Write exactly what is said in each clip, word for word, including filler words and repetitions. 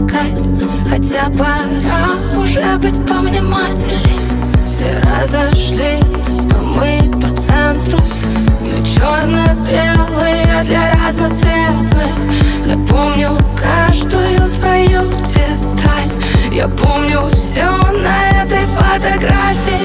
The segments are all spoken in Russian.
искать. Хотя пора уже быть повнимательней. Все разошлись, а мы по центру. Мы черно-белые для разноцветных. Я помню каждую твою деталь. Я помню все на этой фотографии.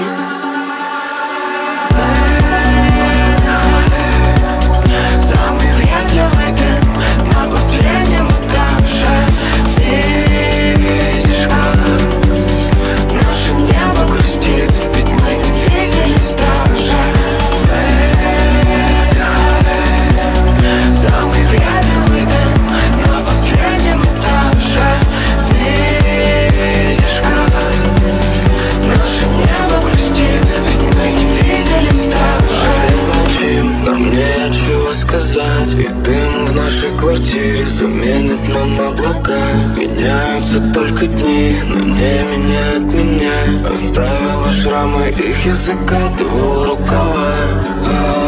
И дым в нашей квартире заменит нам облака. Меняются только дни, но не меняют меня. Оставила шрамы, их я закатывал рукава.